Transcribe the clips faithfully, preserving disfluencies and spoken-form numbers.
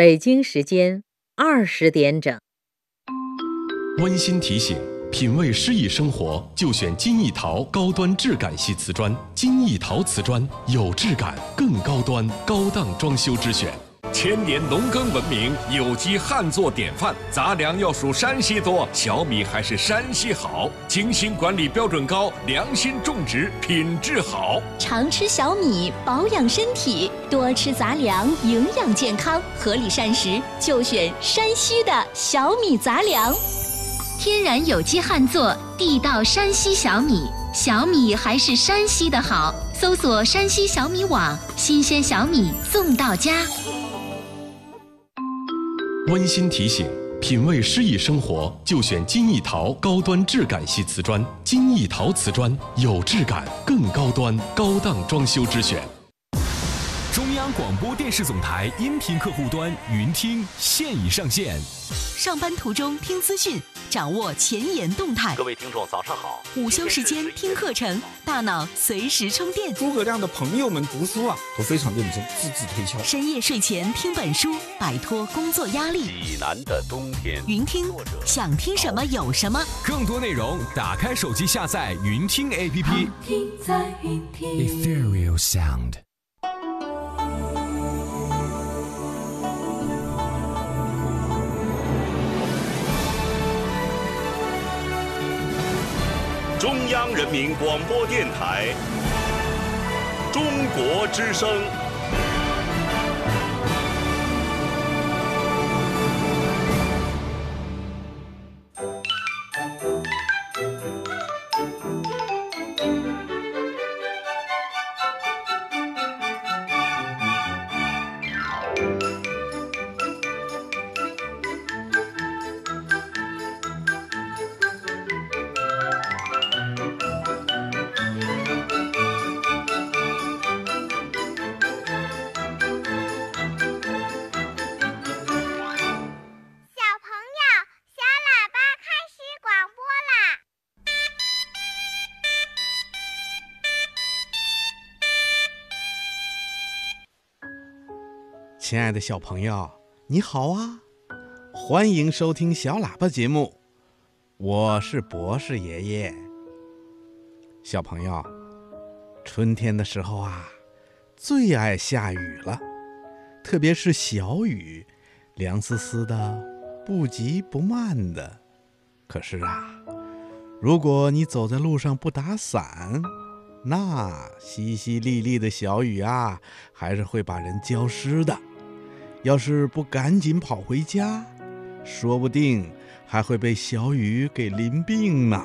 北京时间二十点整。温馨提醒：品味诗意生活，就选金艺陶高端质感系瓷砖。金艺陶瓷砖有质感，更高端，高档装修之选。千年农耕文明，有机旱作典范，杂粮要数山西多，小米还是山西好。精心管理，标准高，良心种植，品质好。常吃小米，保养身体；多吃杂粮，营养健康。合理膳食就选山西的小米杂粮。天然有机旱作，地道山西小米，小米还是山西的好。搜索山西小米网，新鲜小米送到家。温馨提醒：品味诗意生活，就选金艺陶高端质感系瓷砖。金艺陶瓷砖有质感，更高端，高档装修之选。中央广播电视总台音频客户端云听现已上线。上班途中听资讯，掌握前沿动态。各位听众早上好。午休时间听课程，大脑随时充电。诸葛亮的朋友们读书啊都非常认真，字字推敲。深夜睡前听本书，摆脱工作压力。济南的冬天。云听，想听什么有什么。更多内容打开手机下载云听 A P P。 听在云听 Ethereal Sound。中央人民广播电台中国之声。亲爱的小朋友，你好啊！欢迎收听小喇叭节目，我是博士爷爷。小朋友，春天的时候啊，最爱下雨了，特别是小雨，凉丝丝的，不急不慢的。可是啊，如果你走在路上不打伞，那淅淅沥沥的小雨啊，还是会把人浇湿的。要是不赶紧跑回家，说不定还会被小雨给淋病呢。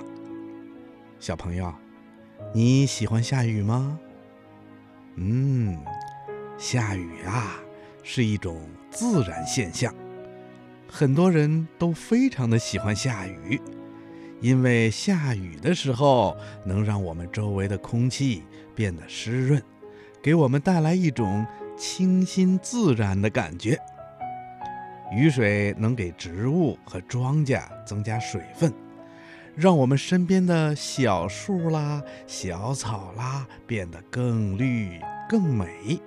小朋友，你喜欢下雨吗？嗯，下雨啊，是一种自然现象，很多人都非常的喜欢下雨，因为下雨的时候能让我们周围的空气变得湿润，给我们带来一种清新自然的感觉。雨水能给植物和庄稼增加水分，让我们身边的小树啦、小草啦变得更绿更美。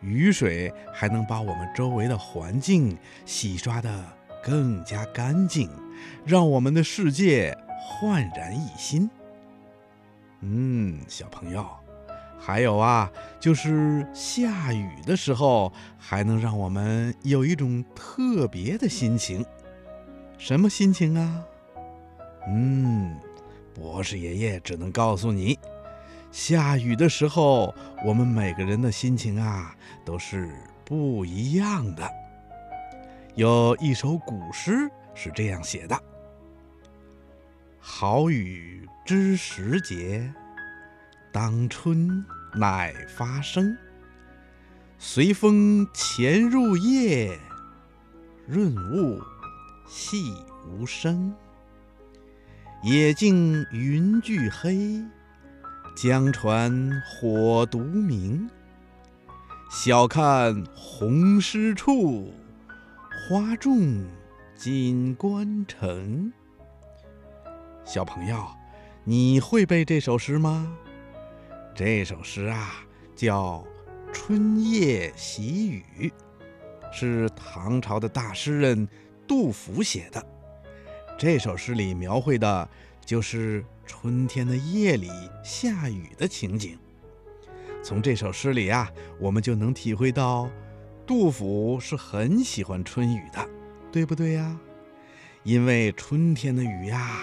雨水还能把我们周围的环境洗刷得更加干净，让我们的世界焕然一新。嗯，小朋友，还有啊，就是下雨的时候还能让我们有一种特别的心情。什么心情啊？嗯，博士爷爷只能告诉你，下雨的时候我们每个人的心情啊都是不一样的。有一首古诗是这样写的：好雨知时节，当春乃发生，随风潜入夜，润物细无声。野径云俱黑，江船火独明。晓看红湿处，花重锦官城。小朋友，你会背这首诗吗？这首诗啊叫《春夜喜雨》，是唐朝的大诗人杜甫写的。这首诗里描绘的就是春天的夜里下雨的情景。从这首诗里啊，我们就能体会到杜甫是很喜欢春雨的，对不对呀？因为春天的雨呀，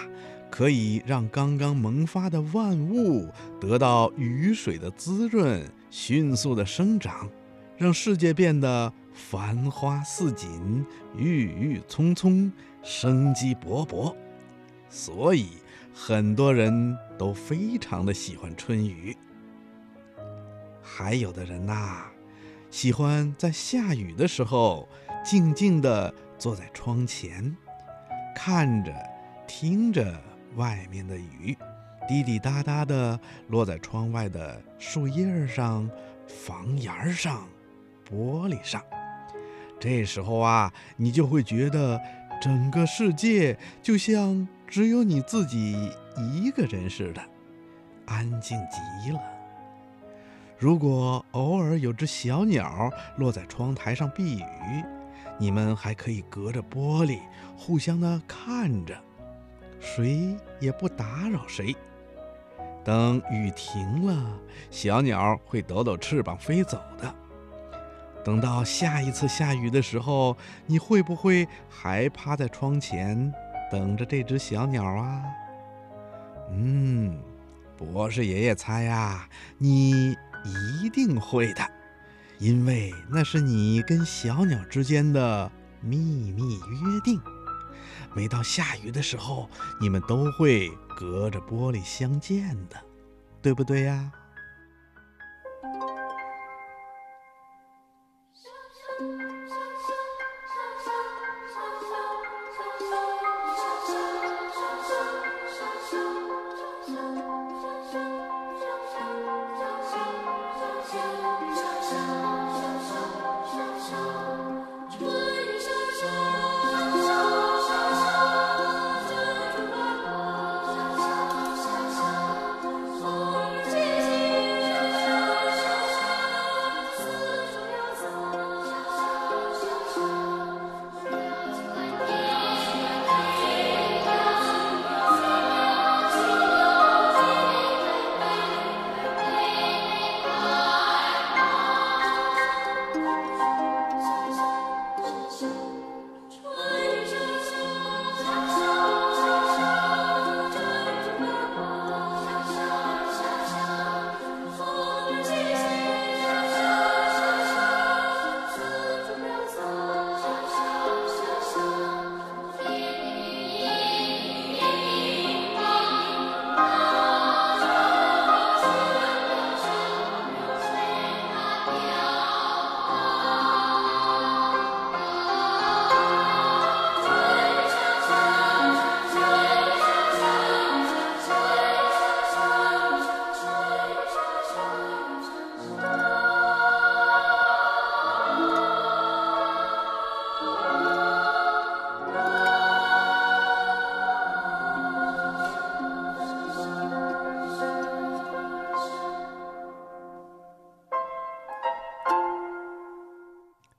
可以让刚刚萌发的万物得到雨水的滋润，迅速的生长，让世界变得繁花似锦，郁郁葱葱，生机勃勃。所以很多人都非常的喜欢春雨。还有的人呐、啊，喜欢在下雨的时候静静地坐在窗前，看着听着外面的雨滴滴答答地落在窗外的树叶上、房檐上、玻璃上。这时候啊，你就会觉得整个世界就像只有你自己一个人似的，安静极了。如果偶尔有只小鸟落在窗台上避雨，你们还可以隔着玻璃互相的看着，谁也不打扰谁。等雨停了，小鸟会抖抖翅膀飞走的。等到下一次下雨的时候，你会不会还趴在窗前等着这只小鸟啊？嗯，博士爷爷猜呀，你一定会的，因为那是你跟小鸟之间的秘密约定。每到下雨的时候，你们都会隔着玻璃相见的，对不对呀？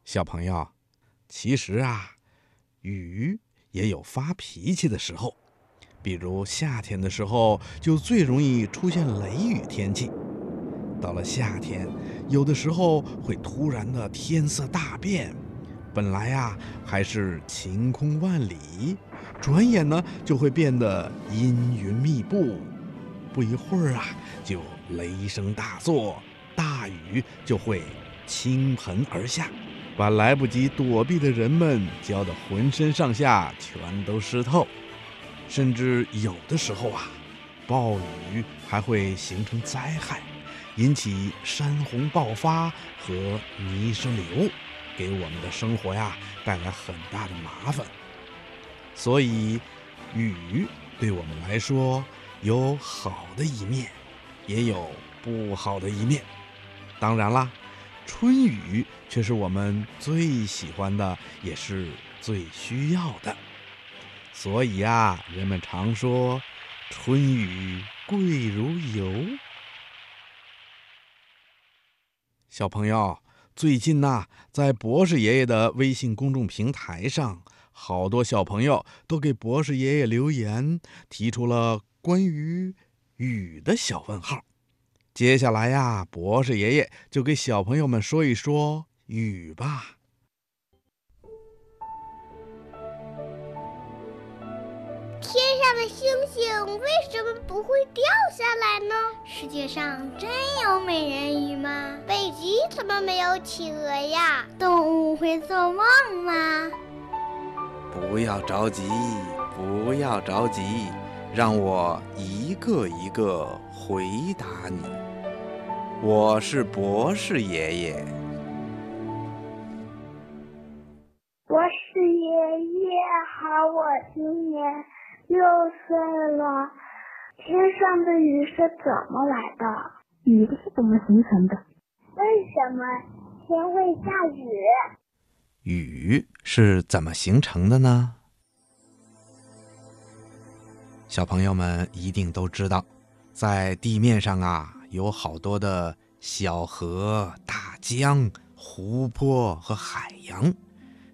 小朋友，其实啊，雨也有发脾气的时候，比如夏天的时候就最容易出现雷雨天气。到了夏天，有的时候会突然的天色大变，本来啊还是晴空万里，转眼呢就会变得阴云密布，不一会儿啊就雷声大作，大雨就会倾盆而下，把来不及躲避的人们浇得浑身上下全都湿透。甚至有的时候啊，暴雨还会形成灾害，引起山洪爆发和泥石流，给我们的生活呀带来很大的麻烦。所以雨对我们来说有好的一面，也有不好的一面。当然啦，春雨却是我们最喜欢的，也是最需要的。所以啊，人们常说春雨贵如油。小朋友，最近呐、啊，在博士爷爷的微信公众平台上，好多小朋友都给博士爷爷留言，提出了关于雨的小问号。接下来呀、啊，博士爷爷就给小朋友们说一说雨吧。天上的星星为什么不会掉下来呢？世界上真有美人鱼吗？北极怎么没有企鹅呀？动物会做梦吗？不要着急，不要着急，让我一个一个回答你。我是博士爷爷。博士爷爷好，我今年六岁了，天上的雨是怎么来的？雨是怎么形成的？为什么天会下雨？雨是怎么形成的呢？小朋友们一定都知道，在地面上啊，有好多的小河、大江、湖泊和海洋。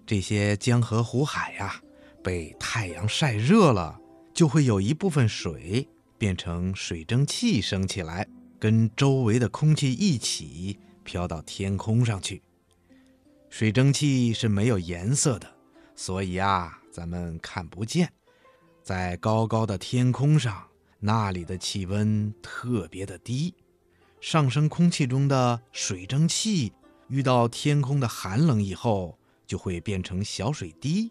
这些江河湖海啊，被太阳晒热了，就会有一部分水变成水蒸气升起来，跟周围的空气一起飘到天空上去。水蒸气是没有颜色的，所以啊，咱们看不见。在高高的天空上，那里的气温特别的低，上升空气中的水蒸气遇到天空的寒冷以后，就会变成小水滴。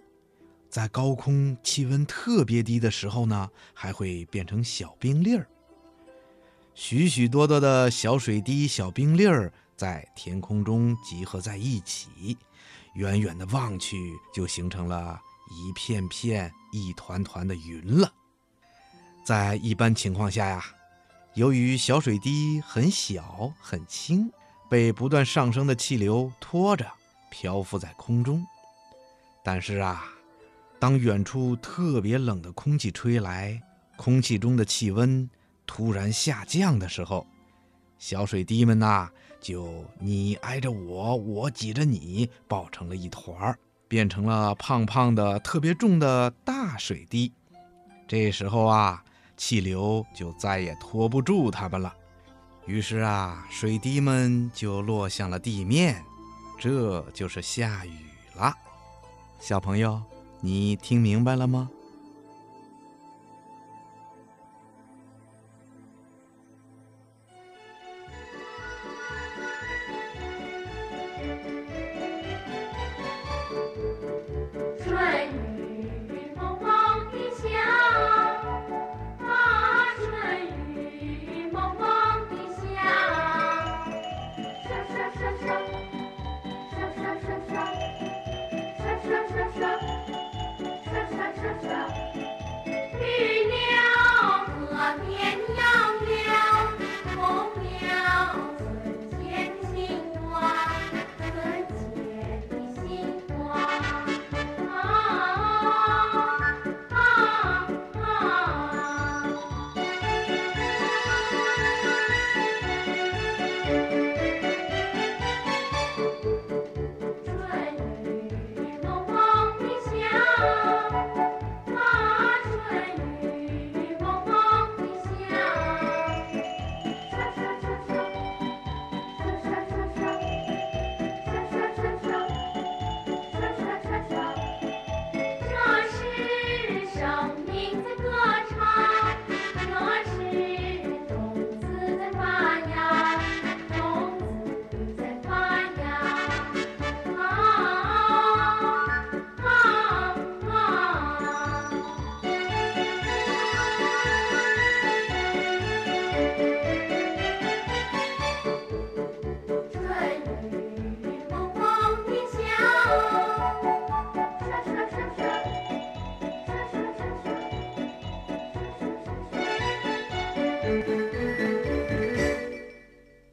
在高空气温特别低的时候呢，还会变成小冰粒儿。许许多多的小水滴、小冰粒儿在天空中集合在一起，远远的望去，就形成了一片片、一团团的云了。在一般情况下呀，由于小水滴很小很轻，被不断上升的气流拖着漂浮在空中。但是啊，当远处特别冷的空气吹来，空气中的气温突然下降的时候，小水滴们呐，就你挨着我，我挤着你，抱成了一团，变成了胖胖的特别重的大水滴。这时候啊，气流就再也拖不住它们了，于是啊，水滴们就落向了地面，这就是下雨了。小朋友，你听明白了吗？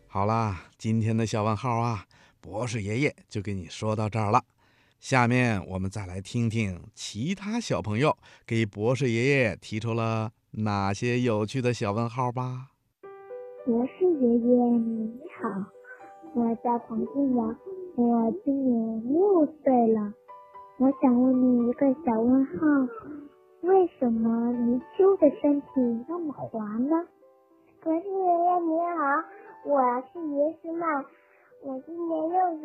好啦，今天的小问号啊，博士爷爷就给你说到这儿了。下面我们再来听听其他小朋友给博士爷爷提出了哪些有趣的小问号吧。博士爷爷你好，我叫彭俊阳，我今年六岁了，我想问你一个小问号，为什么泥鳅的身体那么滑呢？博士爷爷你好，我是云诗曼，我今年六岁，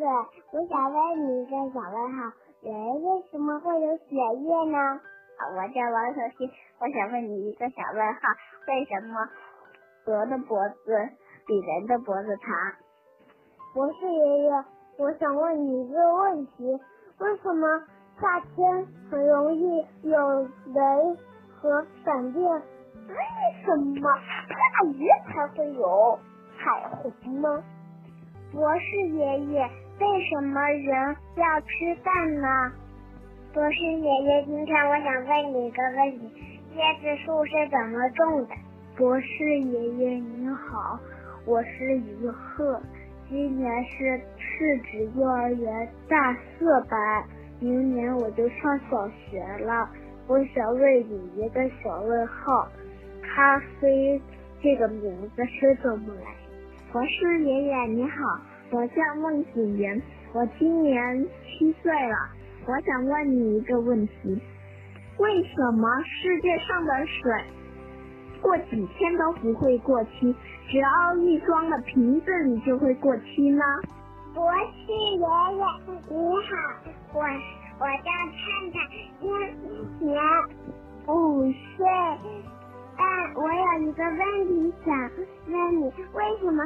我想问你一个小问号，人为什么会有血液呢？我叫王小新，我想问你一个小问号，为什么鹅的脖子比人的脖子长？博士爷爷，我想问你一个问题，为什么夏天很容易有雷和闪电？为什么大雨才会有彩虹呢？博士爷爷，为什么人要吃饭呢？博士爷爷，今天我想问你一个问题，椰子树是怎么种的？博士爷爷您好，我是于鹤，今年是市直幼儿园大四班，明年我就上小学了。我想问你一个小问号，咖啡这个名字是怎么来？博士爷爷你好，我叫孟景云，我今年七岁了，我想问你一个问题，为什么世界上的水过几天都不会过期，只要一装了瓶子你就会过期呢？博士爷爷你好，我我叫灿灿，今年五岁，但我有一个问题想问你，为什么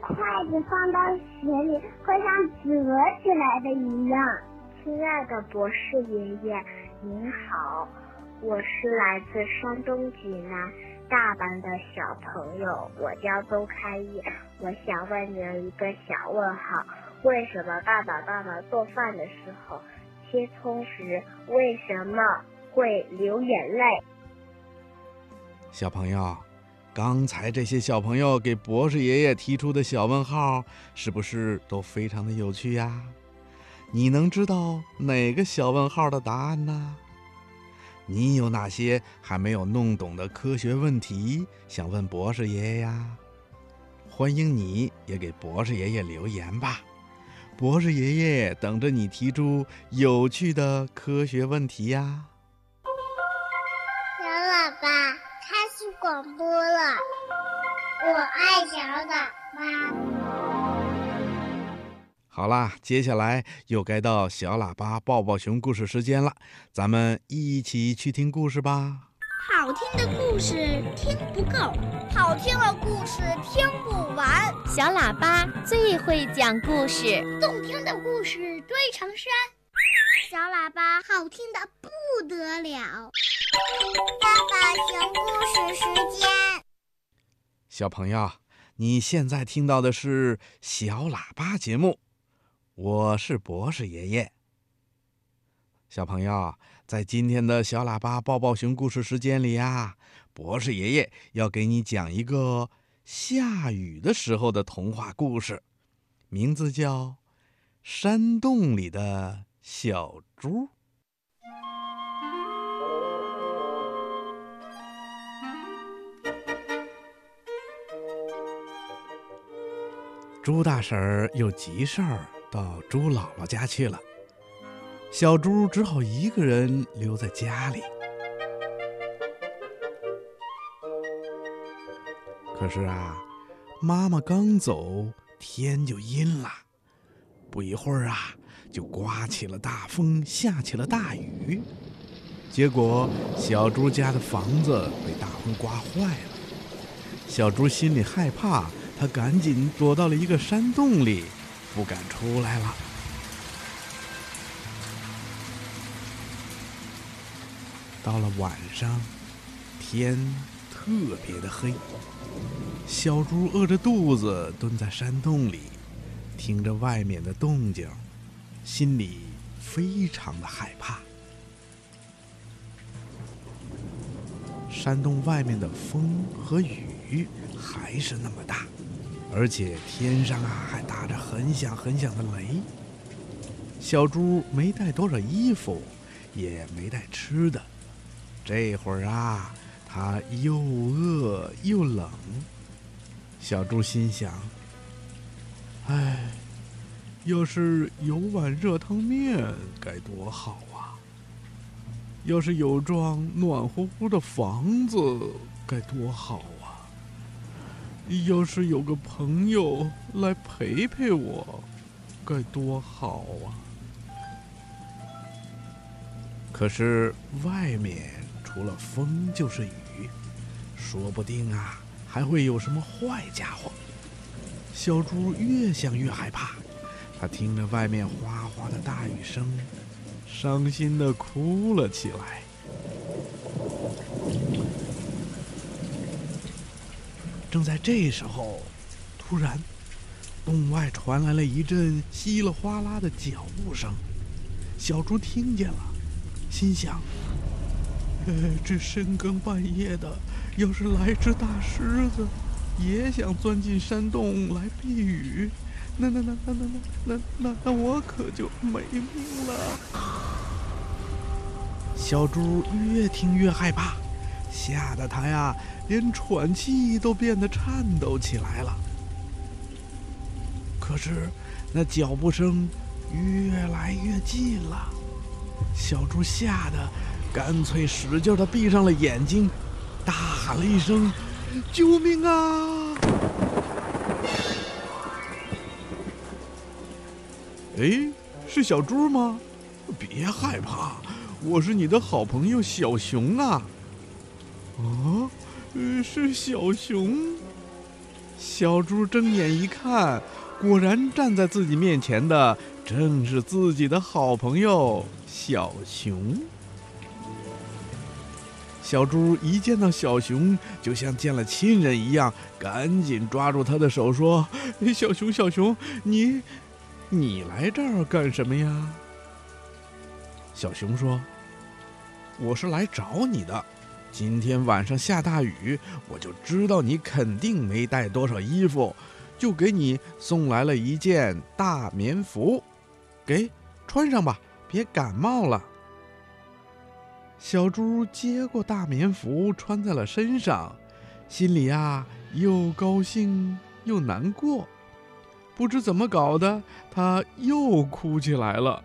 筷子放到水里会像折起来的一样？亲爱的博士爷爷您好，我是来自山东济南大班的小朋友，我叫邹开义，我想问您一个小问号，为什么爸爸妈妈做饭的时候切葱时为什么会流眼泪？小朋友，刚才这些小朋友给博士爷爷提出的小问号是不是都非常的有趣呀？你能知道哪个小问号的答案呢？你有哪些还没有弄懂的科学问题想问博士爷爷呀？欢迎你也给博士爷爷留言吧，博士爷爷等着你提出有趣的科学问题呀。小喇叭开始广播了，我爱小喇叭。好啦，接下来又该到小喇叭抱抱熊故事时间了，咱们一起去听故事吧。好听的故事听不够，好听的故事听不完，小喇叭最会讲故事，动听的故事堆成山，小喇叭好听的不得了。抱抱熊故事时间，小朋友，你现在听到的是小喇叭节目，我是博士爷爷。小朋友，在今天的小喇叭抱抱熊故事时间里啊，博士爷爷要给你讲一个下雨的时候的童话故事，名字叫《山洞里的小猪》。猪大婶儿有急事儿到猪姥姥家去了，小猪只好一个人留在家里。可是啊，妈妈刚走，天就阴了，不一会儿啊，就刮起了大风，下起了大雨。结果小猪家的房子被大风刮坏了，小猪心里害怕，他赶紧躲到了一个山洞里，不敢出来了。到了晚上，天特别的黑，小猪饿着肚子蹲在山洞里，听着外面的动静，心里非常的害怕。山洞外面的风和雨还是那么大，而且天上啊还打着很响很响的雷。小猪没带多少衣服，也没带吃的，这会儿啊它又饿又冷。小猪心想，唉，要是有碗热汤面该多好啊！要是有幢暖乎乎的房子该多好啊！要是有个朋友来陪陪我该多好啊！可是外面除了风就是雨，说不定啊还会有什么坏家伙。小猪越想越害怕。他听着外面哗哗的大雨声，伤心地哭了起来。正在这时候，突然，洞外传来了一阵稀里哗啦的脚步声。小猪听见了，心想：呃，这深更半夜的，要是来只大狮子，也想钻进山洞来避雨。那那那那那那那那我可就没命了！小猪越听越害怕，吓得他呀，连喘气都变得颤抖起来了。可是那脚步声越来越近了，小猪吓得干脆使劲地闭上了眼睛，大喊了一声：“救命啊！”哎，是小猪吗？别害怕，我是你的好朋友小熊啊！啊，是小熊。小猪睁眼一看，果然站在自己面前的正是自己的好朋友小熊。小猪一见到小熊，就像见了亲人一样，赶紧抓住他的手说：“小熊，小熊，你……”你来这儿干什么呀？小熊说：“我是来找你的。今天晚上下大雨，我就知道你肯定没带多少衣服，就给你送来了一件大棉服，给穿上吧，别感冒了。”小猪接过大棉服，穿在了身上，心里啊又高兴又难过。不知怎么搞的，他又哭起来了。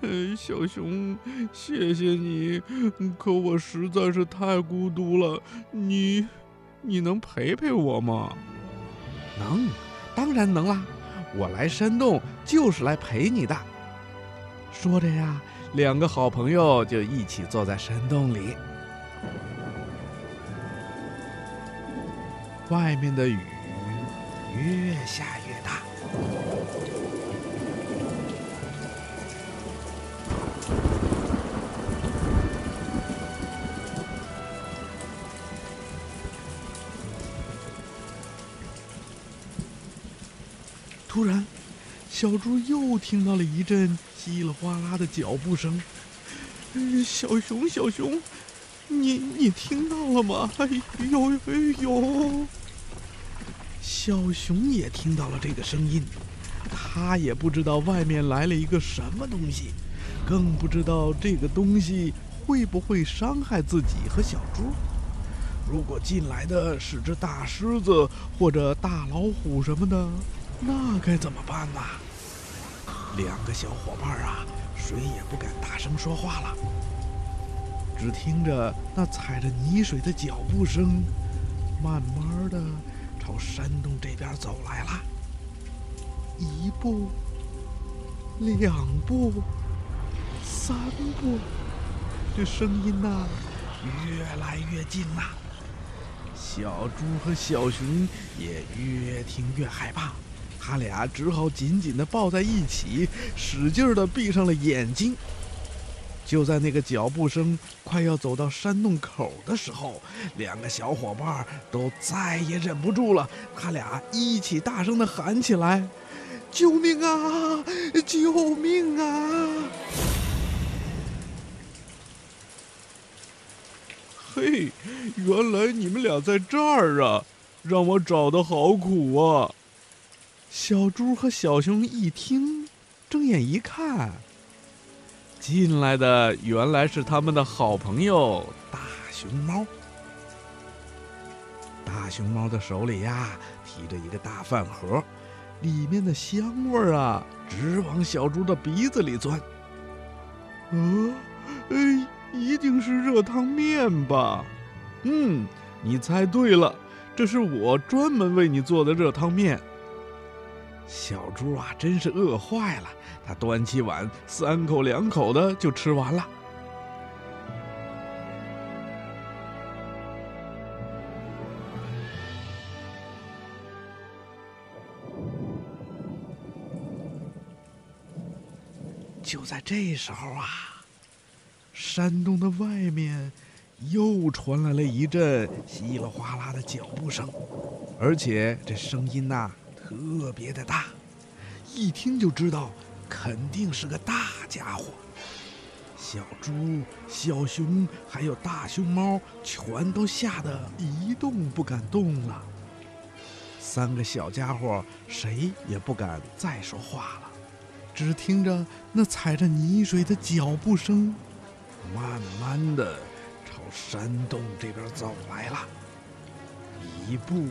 哎，小熊，谢谢你，可我实在是太孤独了，你，你能陪陪我吗？能，当然能啦，我来山洞就是来陪你的。说着呀，两个好朋友就一起坐在山洞里。外面的雨越下越大，突然，小猪又听到了一阵稀里哗啦的脚步声。小熊，小熊，你你听到了吗？哎呦哎呦！小熊也听到了这个声音，他也不知道外面来了一个什么东西，更不知道这个东西会不会伤害自己和小猪。如果进来的是只大狮子或者大老虎什么的，那该怎么办呢？两个小伙伴啊，谁也不敢大声说话了，只听着那踩着泥水的脚步声，慢慢的朝山洞这边走来了，一步，两步，三步，这声音呐、啊，越来越近了。小猪和小熊也越听越害怕，他俩只好紧紧地抱在一起，使劲地闭上了眼睛。就在那个脚步声快要走到山洞口的时候，两个小伙伴都再也忍不住了，他俩一起大声地喊起来：“救命啊！救命啊！”嘿，原来你们俩在这儿啊，让我找得好苦啊！小猪和小熊一听，睁眼一看，进来的原来是他们的好朋友大熊猫。大熊猫的手里呀、啊、提着一个大饭盒，里面的香味儿啊，直往小猪的鼻子里钻。哦，哎，一定是热汤面吧？嗯，你猜对了，这是我专门为你做的热汤面。小猪啊，真是饿坏了，他端起碗，三口两口的就吃完了。就在这时候啊，山洞的外面又传来了一阵稀里哗啦的脚步声，而且这声音呐、啊、特别的大，一听就知道肯定是个大家伙。小猪、小熊还有大熊猫全都吓得一动不敢动了，三个小家伙谁也不敢再说话了。只听着那踩着泥水的脚步声，慢慢的朝山洞这边走来了。一步，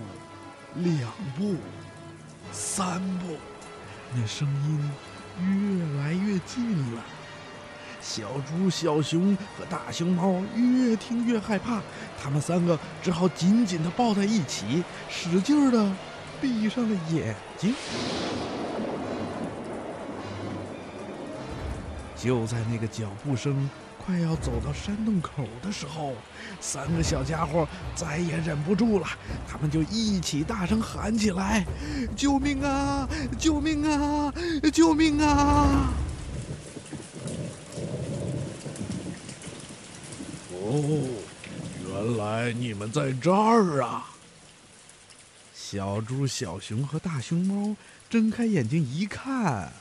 两步，三步，那声音越来越近了。小猪、小熊和大熊猫越听越害怕，他们三个只好紧紧的抱在一起，使劲的闭上了眼睛。就在那个脚步声快要走到山洞口的时候，三个小家伙再也忍不住了，他们就一起大声喊起来：救命啊，救命啊，救命啊！哦，原来你们在这儿啊！小猪、小熊和大熊猫睁开眼睛一看，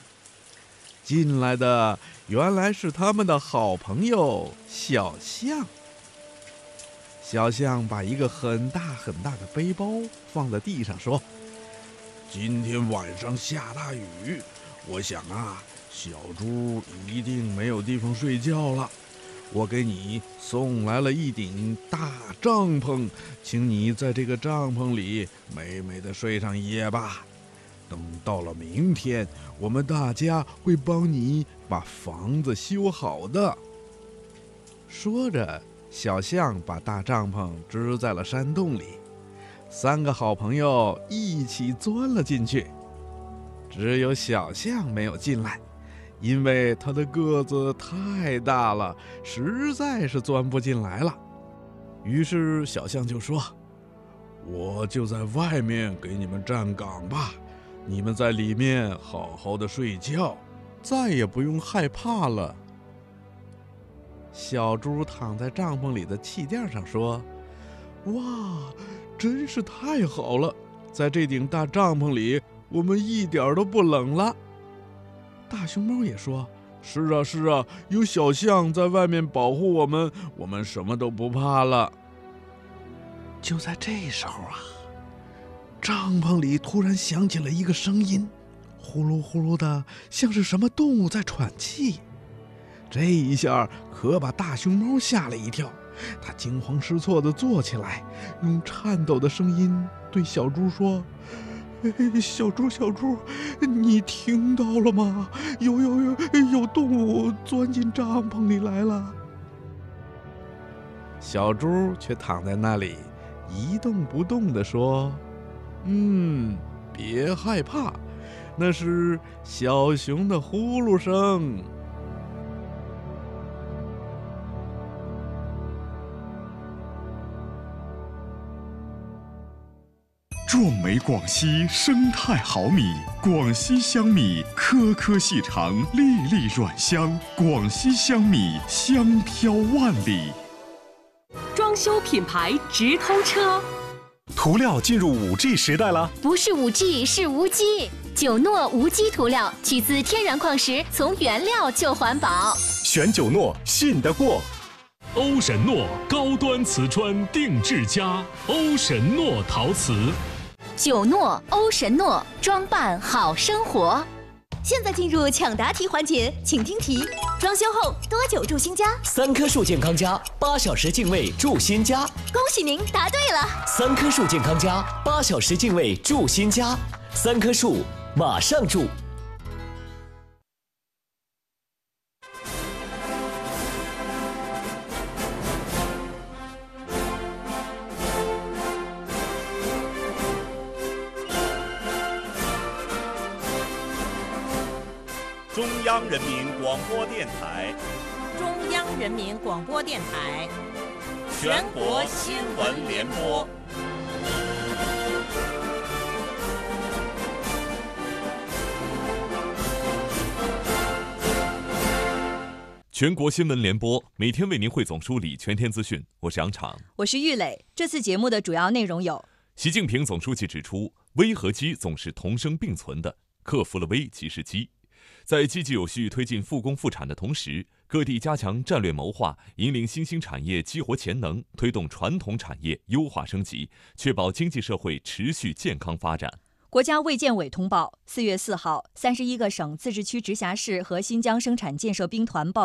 进来的原来是他们的好朋友小象。小象把一个很大很大的背包放在地上，说：“今天晚上下大雨，我想啊，小猪一定没有地方睡觉了。我给你送来了一顶大帐篷，请你在这个帐篷里美美的睡上一夜吧。”等到了明天，我们大家会帮你把房子修好的。说着，小象把大帐篷支在了山洞里，三个好朋友一起钻了进去。只有小象没有进来，因为它的个子太大了，实在是钻不进来了。于是小象就说：“我就在外面给你们站岗吧。你们在里面好好的睡觉，再也不用害怕了。”小猪躺在帐篷里的气垫上说：“哇，真是太好了！在这顶大帐篷里，我们一点都不冷了。”大熊猫也说：“是啊，是啊，有小象在外面保护我们，我们什么都不怕了。”就在这时候啊，帐篷里突然响起了一个声音，呼噜呼噜的，像是什么动物在喘气。这一下可把大熊猫吓了一跳，它惊慌失措地坐起来，用颤抖的声音对小猪说：“小猪，小猪，你听到了吗？有有有有动物钻进帐篷里来了。”小猪却躺在那里一动不动地说：“嗯，别害怕，那是小熊的呼噜声。”壮美广西生态好米，广西香米颗颗细长，粒粒软香，广西香米香飘万里。装修品牌直通车。涂料进入 五 G 时代了，不是 五 G 是无机。九诺无机涂料取自天然矿石，从原料就环保，选九诺信得过。欧神诺高端瓷砖定制家，欧神诺陶瓷。九诺欧神诺，装扮好生活。现在进入抢答题环节，请听题：装修后多久住新家？三棵树健康家，八小时净胃住新家。恭喜您答对了！三棵树健康家，八小时净胃住新家。三棵树马上注。中央人民广播电台。中央人民广播电台。全国新闻联播。 全国新闻联播每天为您汇总梳理全天资讯，我是杨昶，我是郁磊。这次节目的主要内容有：习近平总书记指出，危和机总是同生并存的，克服了危即是机。在积极有序推进复工复产的同时，各地加强战略谋划，引领新兴产业激活潜能，推动传统产业优化升级，确保经济社会持续健康发展。 国家卫健委通报，四月四号，三十一个省、自治区、直辖市和新疆生产建设兵团报